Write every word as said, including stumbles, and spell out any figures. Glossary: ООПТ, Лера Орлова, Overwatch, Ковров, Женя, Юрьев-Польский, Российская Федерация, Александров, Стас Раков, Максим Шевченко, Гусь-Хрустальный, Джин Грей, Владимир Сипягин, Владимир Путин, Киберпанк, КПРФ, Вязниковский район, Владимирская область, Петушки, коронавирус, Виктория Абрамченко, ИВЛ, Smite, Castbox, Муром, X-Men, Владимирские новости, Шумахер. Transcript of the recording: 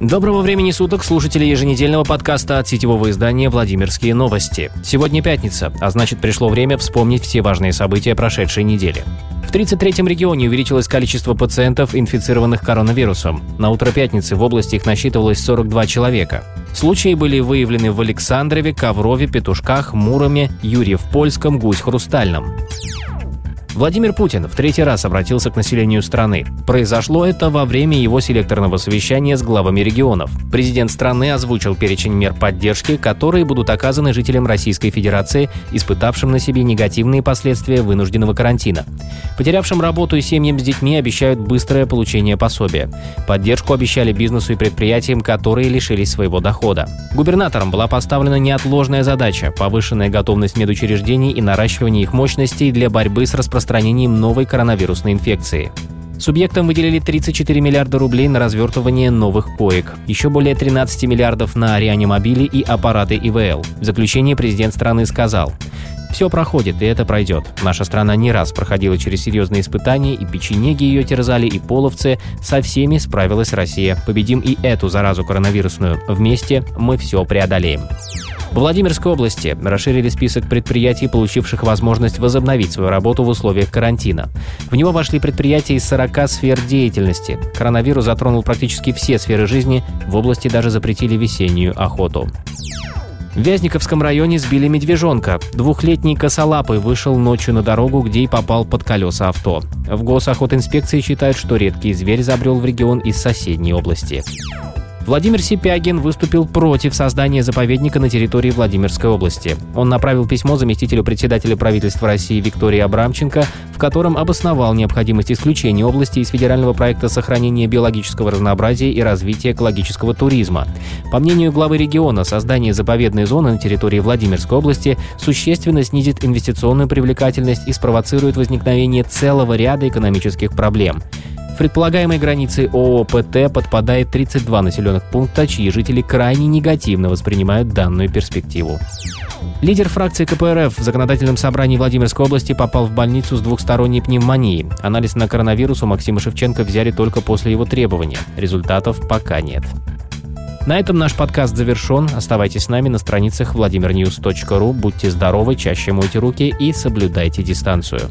Доброго времени суток, слушатели еженедельного подкаста от сетевого издания «Владимирские новости». Сегодня пятница, а значит, пришло время вспомнить все важные события прошедшей недели. В тридцать третьем регионе увеличилось количество пациентов, инфицированных коронавирусом. На утро пятницы в области их насчитывалось сорок два человека. Случаи были выявлены в Александрове, Коврове, Петушках, Муроме, Юрьев-Польском, Гусь-Хрустальном. Владимир Путин в третий раз обратился к населению страны. Произошло это во время его селекторного совещания с главами регионов. Президент страны озвучил перечень мер поддержки, которые будут оказаны жителям Российской Федерации, испытавшим на себе негативные последствия вынужденного карантина. Потерявшим работу и семьям с детьми обещают быстрое получение пособия. Поддержку обещали бизнесу и предприятиям, которые лишились своего дохода. Губернаторам была поставлена неотложная задача – повышенная готовность медучреждений и наращивание их мощностей для борьбы с распространением новой коронавирусной инфекции. Субъектам выделили тридцать четыре миллиарда рублей на развертывание новых коек, еще более тринадцать миллиардов на реанимобили и аппараты И В Л. В заключении президент страны сказал: «Все проходит, и это пройдет. Наша страна не раз проходила через серьезные испытания, и печенеги ее терзали, и половцы. Со всеми справилась Россия. Победим и эту заразу коронавирусную. Вместе мы все преодолеем». В Владимирской области расширили список предприятий, получивших возможность возобновить свою работу в условиях карантина. В него вошли предприятия из сорока сфер деятельности. Коронавирус затронул практически все сферы жизни, в области даже запретили весеннюю охоту. В Вязниковском районе сбили медвежонка. Двухлетний косолапый вышел ночью на дорогу, где и попал под колеса авто. В госохотинспекции считают, что редкий зверь забрел в регион из соседней области. Владимир Сипягин выступил против создания заповедника на территории Владимирской области. Он направил письмо заместителю председателя правительства России Виктории Абрамченко, в котором обосновал необходимость исключения области из федерального проекта сохранения биологического разнообразия и развития экологического туризма. По мнению главы региона, создание заповедной зоны на территории Владимирской области существенно снизит инвестиционную привлекательность и спровоцирует возникновение целого ряда экономических проблем. Предполагаемой границей О О О П Т подпадает тридцать два населенных пункта, чьи жители крайне негативно воспринимают данную перспективу. Лидер фракции К П Р Ф в законодательном собрании Владимирской области попал в больницу с двухсторонней пневмонией. Анализ на коронавирус у Максима Шевченко взяли только после его требования. Результатов пока нет. На этом наш подкаст завершен. Оставайтесь с нами на страницах владимир ньюс точка ру. Будьте здоровы, чаще мойте руки и соблюдайте дистанцию.